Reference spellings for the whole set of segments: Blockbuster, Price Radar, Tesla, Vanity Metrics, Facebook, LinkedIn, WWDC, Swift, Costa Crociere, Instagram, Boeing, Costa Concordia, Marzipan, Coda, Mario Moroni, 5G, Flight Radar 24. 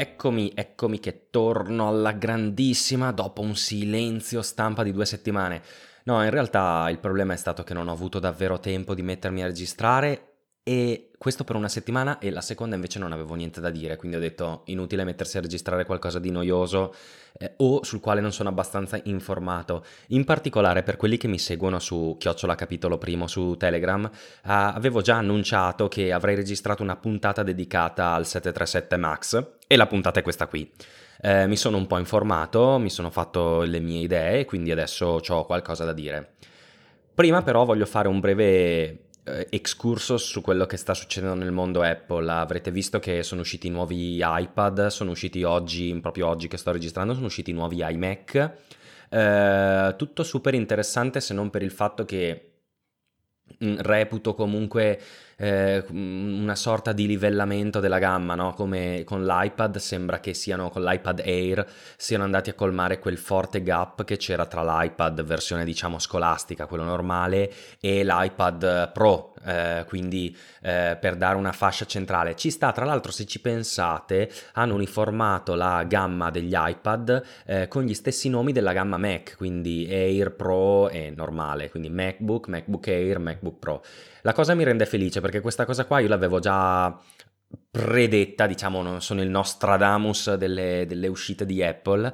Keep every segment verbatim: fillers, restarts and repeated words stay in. Eccomi, eccomi che torno alla grandissima dopo un silenzio stampa di due settimane. No, in realtà il problema è stato che non ho avuto davvero tempo di mettermi a registrare, e questo per una settimana, e la seconda invece non avevo niente da dire, quindi ho detto inutile mettersi a registrare qualcosa di noioso eh, o sul quale non sono abbastanza informato. In particolare per quelli che mi seguono su chiocciola capitolo primo su Telegram, eh, avevo già annunciato che avrei registrato una puntata dedicata al sette tre sette Max, e la puntata è questa qui. Eh, mi sono un po' informato, mi sono fatto le mie idee, quindi adesso ho qualcosa da dire. Prima però voglio fare un breve excursus su quello che sta succedendo nel mondo Apple. Avrete visto che sono usciti nuovi iPad, sono usciti oggi, proprio oggi che sto registrando, sono usciti nuovi iMac. Eh, tutto super interessante, se non per il fatto che reputo comunque eh, una sorta di livellamento della gamma, no? Come con l'iPad sembra che siano, con l'iPad Air siano andati a colmare quel forte gap che c'era tra l'iPad versione diciamo scolastica, quello normale, e l'iPad Pro, eh, quindi eh, per dare una fascia centrale ci sta. Tra l'altro, se ci pensate, hanno uniformato la gamma degli iPad eh, con gli stessi nomi della gamma Mac, quindi Air, Pro e normale, quindi MacBook, MacBook Air, MacBook Pro. La cosa mi rende felice perché questa cosa qua io l'avevo già predetta, diciamo, sono il Nostradamus delle, delle uscite di Apple.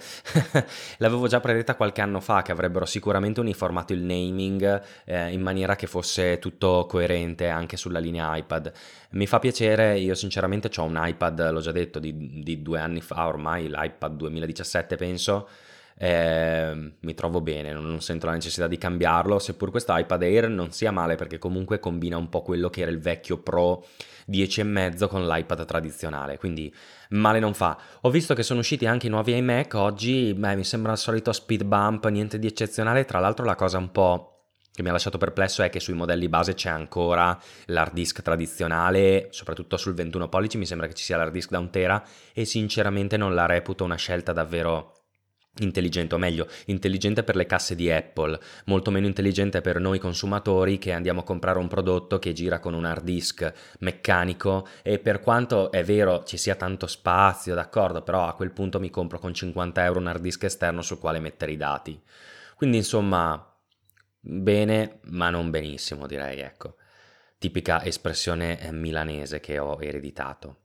L'avevo già predetta qualche anno fa che avrebbero sicuramente uniformato il naming eh, in maniera che fosse tutto coerente anche sulla linea iPad. Mi fa piacere, io sinceramente ho un iPad, l'ho già detto, di, di due anni fa ormai, l'iPad duemiladiciassette penso. Eh, mi trovo bene, non, non sento la necessità di cambiarlo, seppur questo iPad Air non sia male perché comunque combina un po' quello che era il vecchio Pro dieci e mezzo con l'iPad tradizionale, quindi male non fa. Ho visto che sono usciti anche i nuovi iMac oggi, beh, mi sembra il solito speed bump, niente di eccezionale. Tra l'altro la cosa un po' che mi ha lasciato perplesso è che sui modelli base c'è ancora l'hard disk tradizionale, soprattutto sul ventuno pollici mi sembra che ci sia l'hard disk da un tera, e sinceramente non la reputo una scelta davvero intelligente, o meglio, intelligente per le casse di Apple, molto meno intelligente per noi consumatori che andiamo a comprare un prodotto che gira con un hard disk meccanico. E per quanto è vero ci sia tanto spazio, d'accordo, però a quel punto mi compro con cinquanta euro un hard disk esterno sul quale mettere i dati. Quindi insomma, bene ma non benissimo, direi, ecco, tipica espressione milanese che ho ereditato.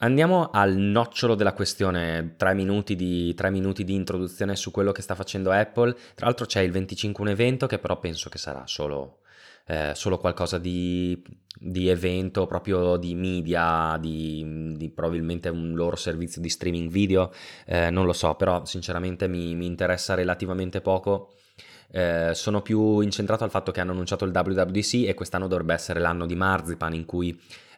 Andiamo al nocciolo della questione, tre minuti, di, tre minuti di introduzione su quello che sta facendo Apple. Tra l'altro c'è il venticinque un evento che però penso che sarà solo, eh, solo qualcosa di, di evento, proprio di media, di, di probabilmente un loro servizio di streaming video, eh, non lo so, però sinceramente mi, mi interessa relativamente poco. Eh, sono più incentrato al fatto che hanno annunciato il W W D C e quest'anno dovrebbe essere l'anno di Marzipan, in cui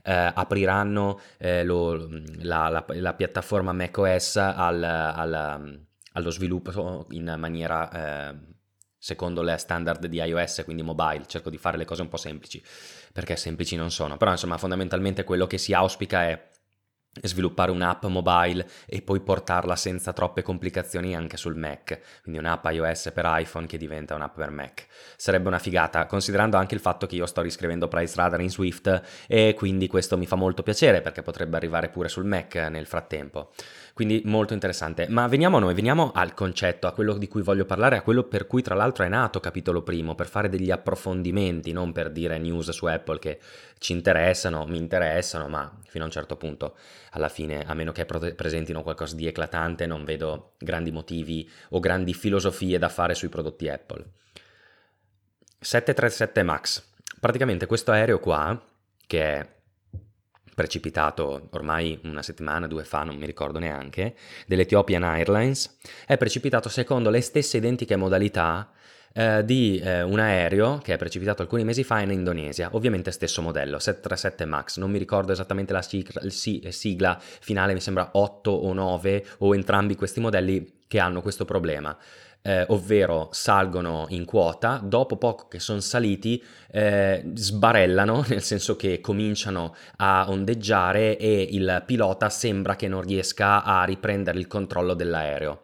Eh, apriranno eh, lo, la, la, la piattaforma macOS al, al, allo sviluppo in maniera eh, secondo le standard di iOS, quindi mobile. Cerco di fare le cose un po' semplici perché semplici non sono, però insomma fondamentalmente quello che si auspica è sviluppare un'app mobile e poi portarla senza troppe complicazioni anche sul Mac, quindi un'app iOS per iPhone che diventa un'app per Mac. Sarebbe una figata, considerando anche il fatto che io sto riscrivendo Price Radar in Swift, e quindi questo mi fa molto piacere perché potrebbe arrivare pure sul Mac nel frattempo, quindi molto interessante. Ma veniamo a noi, veniamo al concetto, a quello di cui voglio parlare, a quello per cui tra l'altro è nato capitolo primo, per fare degli approfondimenti, non per dire news su Apple che ci interessano, mi interessano, ma fino a un certo punto. Alla fine, a meno che presentino qualcosa di eclatante, non vedo grandi motivi o grandi filosofie da fare sui prodotti Apple. sette tre sette Max. Praticamente questo aereo qua, che è precipitato ormai una settimana, due fa, non mi ricordo neanche, dell'Ethiopian Airlines, è precipitato secondo le stesse identiche modalità eh, di eh, un aereo che è precipitato alcuni mesi fa in Indonesia, ovviamente stesso modello, sette tre sette Max, non mi ricordo esattamente la sigla, sigla finale, mi sembra otto o nove o entrambi questi modelli che hanno questo problema. Eh, ovvero salgono in quota, dopo poco che sono saliti eh, sbarellano, nel senso che cominciano a ondeggiare e il pilota sembra che non riesca a riprendere il controllo dell'aereo.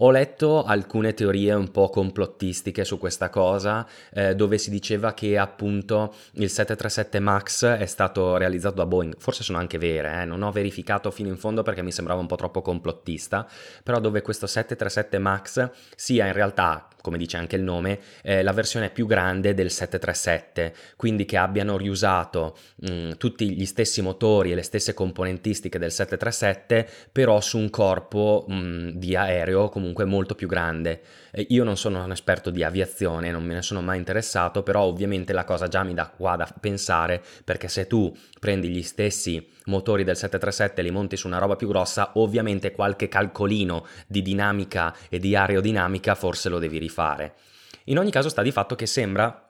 Ho letto alcune teorie un po' complottistiche su questa cosa, eh, dove si diceva che appunto il sette tre sette Max è stato realizzato da Boeing. Forse sono anche vere, eh? Non ho verificato fino in fondo perché mi sembrava un po' troppo complottista, però dove questo sette tre sette Max sia in realtà, come dice anche il nome, eh, la versione più grande del sette tre sette, quindi che abbiano riusato mh, tutti gli stessi motori e le stesse componentistiche del sette tre sette, però su un corpo mh, di aereo comunque molto più grande. Eh, io non sono un esperto di aviazione, non me ne sono mai interessato, però ovviamente la cosa già mi dà qua da pensare, perché se tu prendi gli stessi motori del sette tre sette e li monti su una roba più grossa, ovviamente qualche calcolino di dinamica e di aerodinamica forse lo devi rifare. In ogni caso sta di fatto che sembra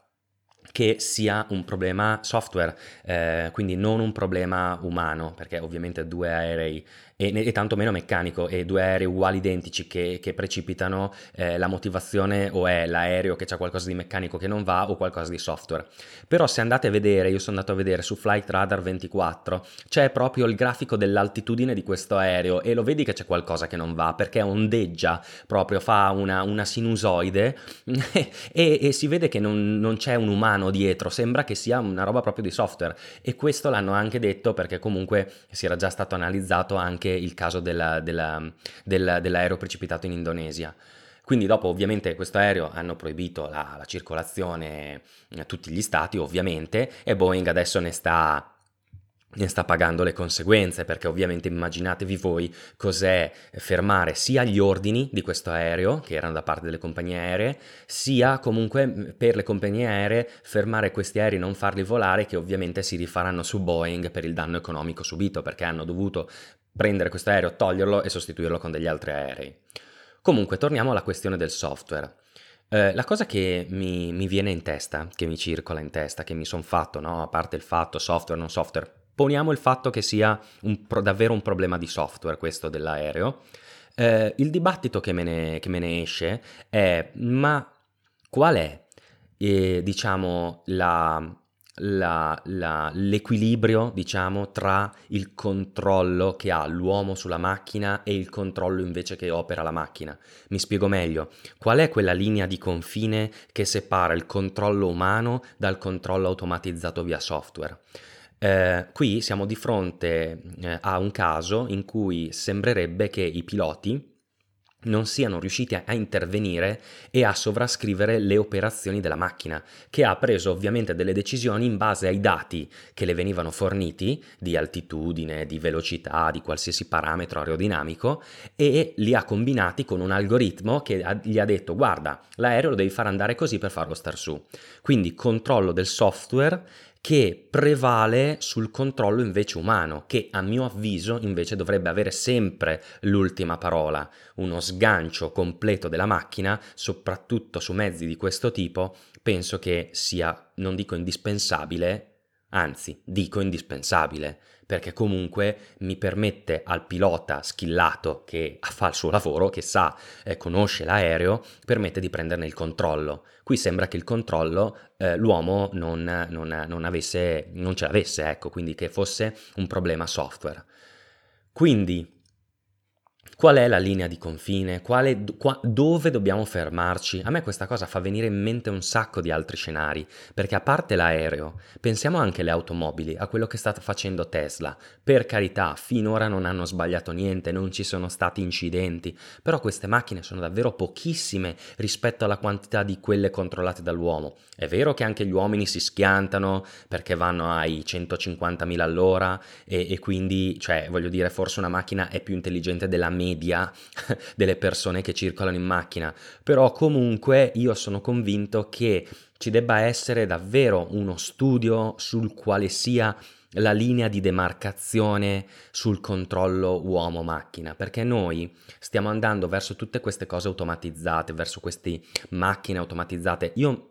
che sia un problema software, eh, quindi non un problema umano, perché ovviamente due aerei e, e tanto meno meccanico, e due aerei uguali identici che, che precipitano, eh, la motivazione o è l'aereo che c'ha qualcosa di meccanico che non va o qualcosa di software. Però se andate a vedere, io sono andato a vedere su Flight Radar ventiquattro, c'è proprio il grafico dell'altitudine di questo aereo e lo vedi che c'è qualcosa che non va, perché ondeggia proprio, fa una, una sinusoide e, e si vede che non, non c'è un umano dietro, sembra che sia una roba proprio di software, e questo l'hanno anche detto perché comunque si era già stato analizzato anche il caso della, della, della, dell'aereo precipitato in Indonesia. Quindi dopo ovviamente questo aereo hanno proibito la, la circolazione a tutti gli stati ovviamente, e Boeing adesso ne sta... ne sta pagando le conseguenze, perché ovviamente immaginatevi voi cos'è fermare sia gli ordini di questo aereo che erano da parte delle compagnie aeree, sia comunque per le compagnie aeree fermare questi aerei, non farli volare, che ovviamente si rifaranno su Boeing per il danno economico subito, perché hanno dovuto prendere questo aereo, toglierlo e sostituirlo con degli altri aerei. Comunque torniamo alla questione del software. Eh, la cosa che mi, mi viene in testa, che mi circola in testa, che mi son fatto, no, a parte il fatto software non software, poniamo il fatto che sia un pro, davvero un problema di software questo dell'aereo, eh, il dibattito che me ne, che me ne esce è: ma qual è, eh, diciamo, la, la, la, l'equilibrio, diciamo, tra il controllo che ha l'uomo sulla macchina e il controllo invece che opera la macchina? Mi spiego meglio: qual è quella linea di confine che separa il controllo umano dal controllo automatizzato via software? Eh, qui siamo di fronte eh, a un caso in cui sembrerebbe che i piloti non siano riusciti a intervenire e a sovrascrivere le operazioni della macchina, che ha preso ovviamente delle decisioni in base ai dati che le venivano forniti di altitudine, di velocità, di qualsiasi parametro aerodinamico, e li ha combinati con un algoritmo che gli ha detto: guarda, l'aereo lo devi far andare così per farlo star su. Quindi controllo del software che prevale sul controllo invece umano, che a mio avviso invece dovrebbe avere sempre l'ultima parola. Uno sgancio completo della macchina, soprattutto su mezzi di questo tipo, penso che sia, non dico indispensabile, anzi dico indispensabile, perché comunque mi permette al pilota schillato che fa il suo lavoro, che sa, eh, conosce l'aereo, permette di prenderne il controllo. Qui sembra che il controllo eh, l'uomo non, non, non avesse, non ce l'avesse, ecco, quindi che fosse un problema software. Quindi qual è la linea di confine? Quale, qua, dove dobbiamo fermarci? A me questa cosa fa venire in mente un sacco di altri scenari, perché a parte l'aereo, pensiamo anche alle automobili, a quello che sta facendo Tesla. Per carità, finora non hanno sbagliato niente, non ci sono stati incidenti, però queste macchine sono davvero pochissime rispetto alla quantità di quelle controllate dall'uomo. È vero che anche gli uomini si schiantano perché vanno ai centocinquantamila all'ora e, e quindi, cioè, voglio dire, forse una macchina è più intelligente della media delle persone che circolano in macchina, però comunque io sono convinto che ci debba essere davvero uno studio sul quale sia la linea di demarcazione sul controllo uomo-macchina, perché noi stiamo andando verso tutte queste cose automatizzate, verso queste macchine automatizzate. Io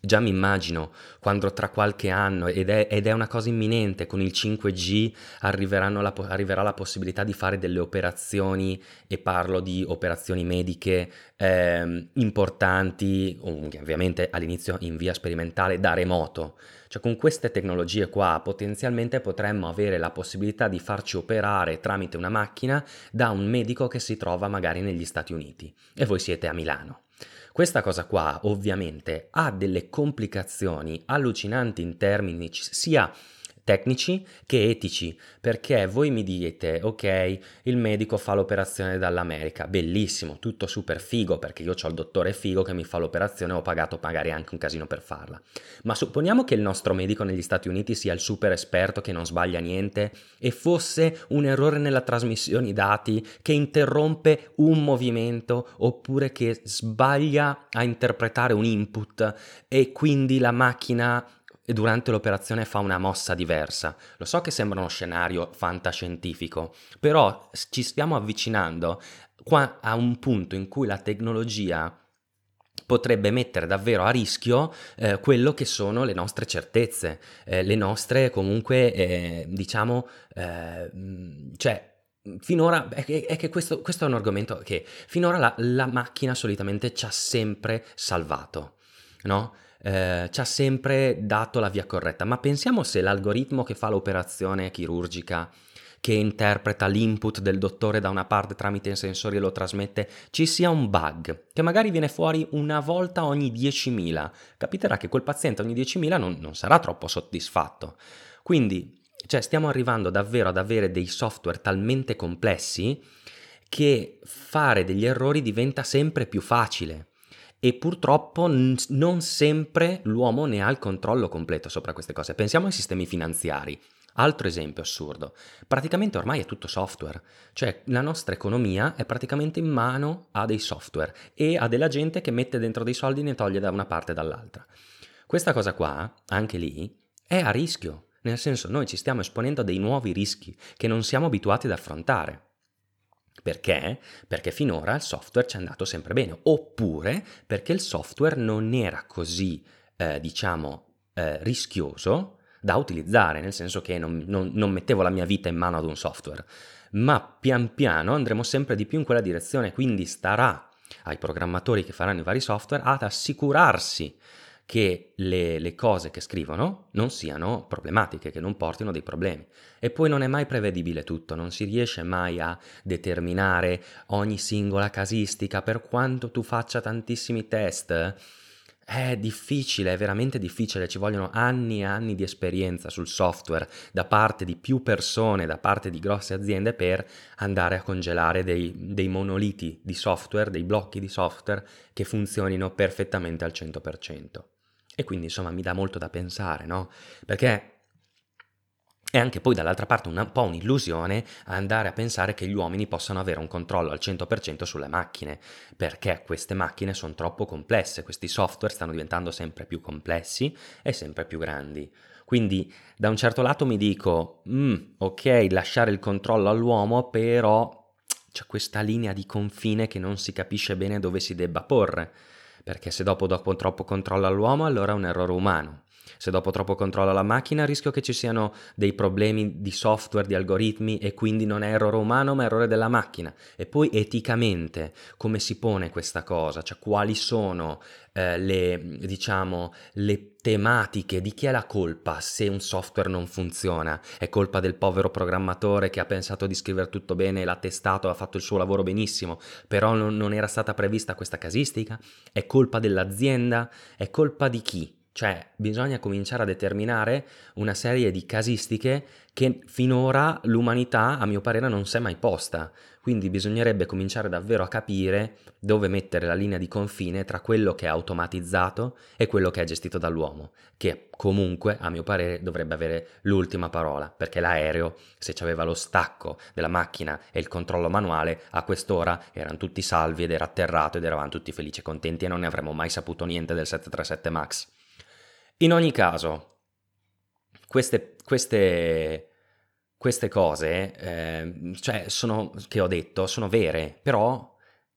Già mi immagino quando tra qualche anno, ed è, ed è una cosa imminente, con il cinque G arriveranno la, arriverà la possibilità di fare delle operazioni, e parlo di operazioni mediche eh, importanti, ovviamente all'inizio in via sperimentale, da remoto. Cioè, con queste tecnologie qua potenzialmente potremmo avere la possibilità di farci operare tramite una macchina da un medico che si trova magari negli Stati Uniti e voi siete a Milano. Questa cosa qua ovviamente ha delle complicazioni allucinanti in termini sia tecnici che etici, perché voi mi dite: ok, il medico fa l'operazione dall'America, bellissimo, tutto super figo, perché io ho il dottore figo che mi fa l'operazione, ho pagato magari anche un casino per farla. Ma supponiamo che il nostro medico negli Stati Uniti sia il super esperto che non sbaglia niente e fosse un errore nella trasmissione dati che interrompe un movimento, oppure che sbaglia a interpretare un input e quindi la macchina durante l'operazione fa una mossa diversa. Lo so che sembra uno scenario fantascientifico, però ci stiamo avvicinando qua a un punto in cui la tecnologia potrebbe mettere davvero a rischio eh, quello che sono le nostre certezze, eh, le nostre comunque eh, diciamo eh, cioè finora è che, è che questo, questo è un argomento che finora la, la macchina solitamente ci ha sempre salvato, no? Eh, ci ha sempre dato la via corretta, ma pensiamo se l'algoritmo che fa l'operazione chirurgica, che interpreta l'input del dottore da una parte tramite i sensori e lo trasmette, ci sia un bug, che magari viene fuori una volta ogni diecimila, capiterà che quel paziente ogni diecimila non, non sarà troppo soddisfatto. Quindi, cioè, stiamo arrivando davvero ad avere dei software talmente complessi che fare degli errori diventa sempre più facile. E purtroppo non sempre l'uomo ne ha il controllo completo sopra queste cose. Pensiamo ai sistemi finanziari. Altro esempio assurdo. Praticamente ormai è tutto software. Cioè, la nostra economia è praticamente in mano a dei software e a della gente che mette dentro dei soldi e ne toglie da una parte e dall'altra. Questa cosa qua, anche lì, è a rischio. Nel senso, noi ci stiamo esponendo a dei nuovi rischi che non siamo abituati ad affrontare. Perché? Perché finora il software ci è andato sempre bene, oppure perché il software non era così, eh, diciamo, eh, rischioso da utilizzare, nel senso che non, non, non mettevo la mia vita in mano ad un software, ma pian piano andremo sempre di più in quella direzione, quindi starà ai programmatori che faranno i vari software ad assicurarsi che le, le cose che scrivono non siano problematiche, che non portino dei problemi. E poi non è mai prevedibile tutto, non si riesce mai a determinare ogni singola casistica, per quanto tu faccia tantissimi test. È difficile, è veramente difficile, ci vogliono anni e anni di esperienza sul software da parte di più persone, da parte di grosse aziende, per andare a congelare dei, dei monoliti di software, dei blocchi di software che funzionino perfettamente al cento per cento. E quindi, insomma, mi dà molto da pensare, no? Perché è anche poi dall'altra parte un po' un'illusione andare a pensare che gli uomini possano avere un controllo al cento per cento sulle macchine, perché queste macchine sono troppo complesse, questi software stanno diventando sempre più complessi e sempre più grandi. Quindi da un certo lato mi dico, mm, ok, lasciare il controllo all'uomo, però c'è questa linea di confine che non si capisce bene dove si debba porre, perché se dopo dopo troppo controllo all'uomo, allora è un errore umano. Se dopo troppo controllo la macchina, rischio che ci siano dei problemi di software, di algoritmi, e quindi non è errore umano ma errore della macchina. E poi eticamente come si pone questa cosa? Cioè, quali sono eh, le, diciamo, le tematiche, di chi è la colpa se un software non funziona? È colpa del povero programmatore che ha pensato di scrivere tutto bene, l'ha testato, ha fatto il suo lavoro benissimo, però non, non era stata prevista questa casistica? È colpa dell'azienda? È colpa di chi? Cioè, bisogna cominciare a determinare una serie di casistiche che finora l'umanità, a mio parere, non si è mai posta. Quindi bisognerebbe cominciare davvero a capire dove mettere la linea di confine tra quello che è automatizzato e quello che è gestito dall'uomo, che comunque, a mio parere, dovrebbe avere l'ultima parola, perché l'aereo, se c'aveva lo stacco della macchina e il controllo manuale, a quest'ora erano tutti salvi ed era atterrato ed eravamo tutti felici e contenti e non ne avremmo mai saputo niente del sette tre sette Max. In ogni caso, queste, queste, queste cose eh, cioè sono, che ho detto sono vere, però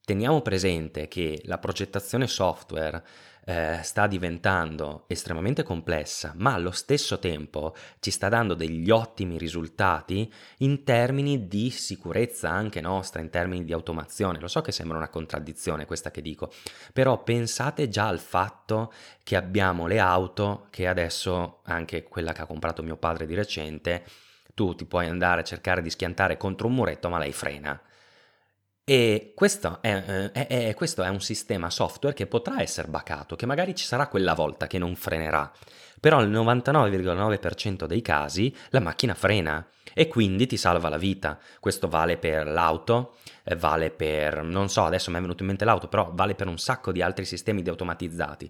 Teniamo presente che la progettazione software eh, sta diventando estremamente complessa, ma allo stesso tempo ci sta dando degli ottimi risultati in termini di sicurezza anche nostra, in termini di automazione. Lo so che sembra una contraddizione questa che dico, però pensate già al fatto che abbiamo le auto che adesso, anche quella che ha comprato mio padre di recente, tu ti puoi andare a cercare di schiantare contro un muretto ma lei frena. E questo è, è, è, questo è un sistema software che potrà essere baccato, che magari ci sarà quella volta che non frenerà, però il novantanove virgola nove per cento dei casi la macchina frena e quindi ti salva la vita. Questo vale per l'auto, vale per, non so, adesso mi è venuto in mente l'auto, però vale per un sacco di altri sistemi di automatizzati.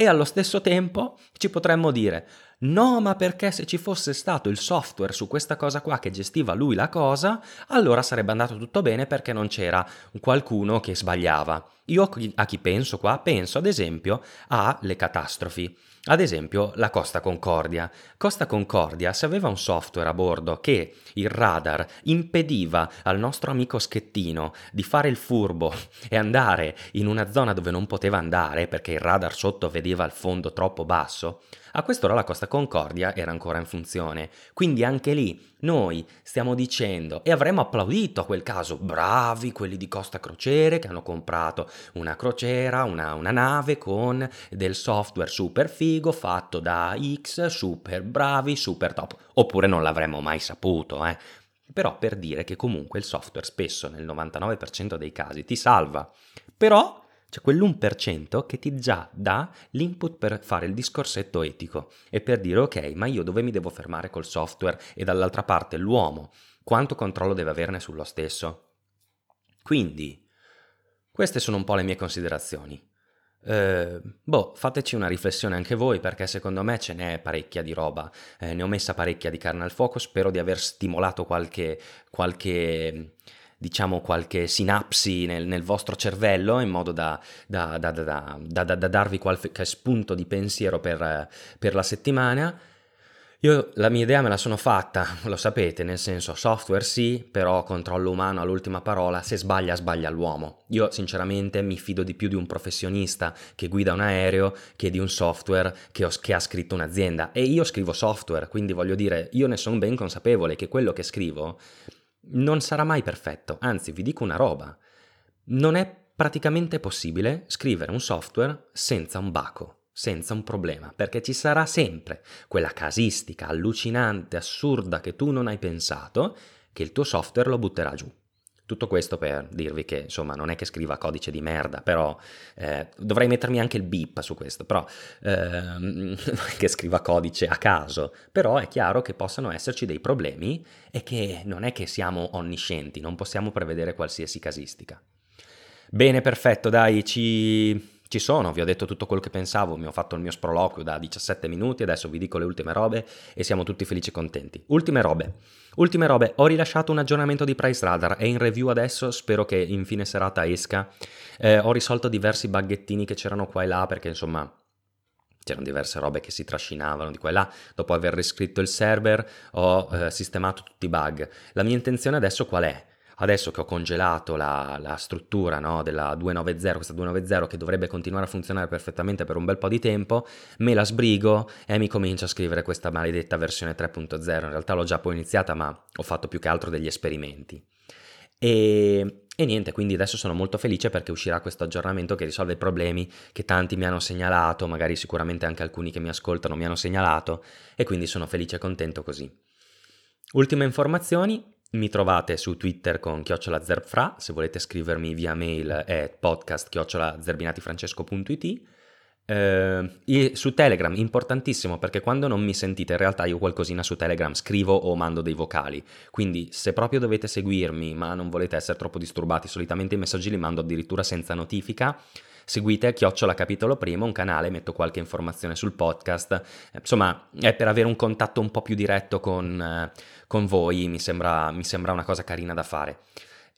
E allo stesso tempo ci potremmo dire, no, ma perché se ci fosse stato il software su questa cosa qua che gestiva lui la cosa, allora sarebbe andato tutto bene perché non c'era qualcuno che sbagliava. Io a chi penso qua? Penso ad esempio alle catastrofi, ad esempio la Costa Concordia. Costa Concordia, se aveva un software a bordo che il radar impediva al nostro amico Schettino di fare il furbo e andare in una zona dove non poteva andare perché il radar sotto vedeva il fondo troppo basso, a quest'ora la Costa Concordia era ancora in funzione. Quindi anche lì noi stiamo dicendo, e avremmo applaudito a quel caso, bravi quelli di Costa Crociere che hanno comprato una crociera, una, una nave con del software super figo fatto da X, super bravi, super top. Oppure non l'avremmo mai saputo, eh. Però per dire che comunque il software spesso nel novantanove per cento dei casi ti salva, però c'è quell'uno per cento che ti già dà l'input per fare il discorsetto etico e per dire ok, ma io dove mi devo fermare col software e dall'altra parte l'uomo quanto controllo deve averne sullo stesso? Quindi queste sono un po' le mie considerazioni. Eh, boh, fateci una riflessione anche voi, perché secondo me ce n'è parecchia di roba, eh, ne ho messa parecchia di carne al fuoco, spero di aver stimolato qualche... qualche diciamo qualche sinapsi nel, nel vostro cervello in modo da, da, da, da, da, da, da, da darvi qualche spunto di pensiero per, per la settimana. Io la mia idea me la sono fatta, lo sapete, nel senso software sì, però controllo umano all'ultima parola, se sbaglia sbaglia l'uomo. Io sinceramente mi fido di più di un professionista che guida un aereo che di un software che, ho, che ha scritto un'azienda, e io scrivo software, quindi voglio dire, io ne sono ben consapevole che quello che scrivo non sarà mai perfetto, anzi vi dico una roba, non è praticamente possibile scrivere un software senza un baco, senza un problema, perché ci sarà sempre quella casistica allucinante, assurda che tu non hai pensato, che il tuo software lo butterà giù. Tutto questo per dirvi che, insomma, non è che scriva codice di merda, però eh, dovrei mettermi anche il beep su questo, però eh, che scriva codice a caso, però è chiaro che possano esserci dei problemi e che non è che siamo onniscienti, non possiamo prevedere qualsiasi casistica. Bene, perfetto, dai, ci... Ci sono, vi ho detto tutto quello che pensavo, mi ho fatto il mio sproloquio da diciassette minuti, adesso vi dico le ultime robe e siamo tutti felici e contenti. Ultime robe, ultime robe, ho rilasciato un aggiornamento di Price Radar, è in review adesso, spero che in fine serata esca, eh, ho risolto diversi baghettini che c'erano qua e là perché insomma c'erano diverse robe che si trascinavano di qua e là, dopo aver riscritto il server ho eh, sistemato tutti i bug. La mia intenzione adesso qual è? Adesso che ho congelato la, la struttura, no, della duecentonovanta, questa duecentonovanta che dovrebbe continuare a funzionare perfettamente per un bel po' di tempo, me la sbrigo e mi comincio a scrivere questa maledetta versione tre punto zero. In realtà l'ho già poi iniziata, ma ho fatto più che altro degli esperimenti. E, e niente, quindi adesso sono molto felice perché uscirà questo aggiornamento che risolve i problemi che tanti mi hanno segnalato, magari sicuramente anche alcuni che mi ascoltano mi hanno segnalato, e quindi sono felice e contento così. Ultime informazioni. Mi trovate su Twitter con chiocciola zerbfra, se volete scrivermi via mail è podcast chiocciola zerbinatifrancesco.it. Eh, su Telegram, importantissimo, perché quando non mi sentite in realtà io qualcosina su Telegram scrivo o mando dei vocali, quindi se proprio dovete seguirmi ma non volete essere troppo disturbati, solitamente i messaggi li mando addirittura senza notifica. Seguite chiocciola capitolo primo, un canale, metto qualche informazione sul podcast, insomma è per avere un contatto un po' più diretto con, eh, con voi, mi sembra, mi sembra una cosa carina da fare.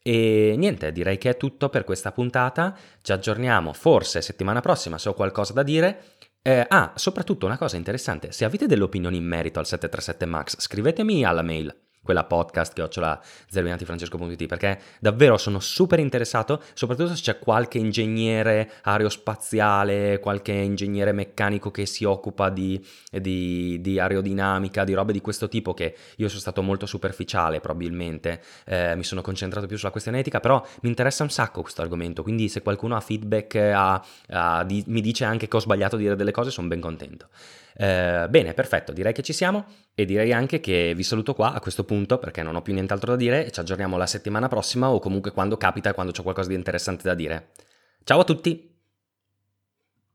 E niente, direi che è tutto per questa puntata, ci aggiorniamo forse settimana prossima se ho qualcosa da dire. Eh, ah, soprattutto una cosa interessante, se avete delle opinioni in merito al sette tre sette Max scrivetemi alla mail, quella podcast chiocciola zero minuti francesco punto it, perché davvero sono super interessato, soprattutto se c'è qualche ingegnere aerospaziale, qualche ingegnere meccanico che si occupa di, di, di aerodinamica, di robe di questo tipo, che io sono stato molto superficiale probabilmente, eh, mi sono concentrato più sulla questione etica, però mi interessa un sacco questo argomento, quindi se qualcuno ha feedback, ha, ha, di, mi dice anche che ho sbagliato a dire delle cose, sono ben contento. Eh, bene, perfetto, direi che ci siamo e direi anche che vi saluto qua a questo punto perché non ho più nient'altro da dire, e ci aggiorniamo la settimana prossima o comunque quando capita, quando c'è qualcosa di interessante da dire. Ciao a tutti!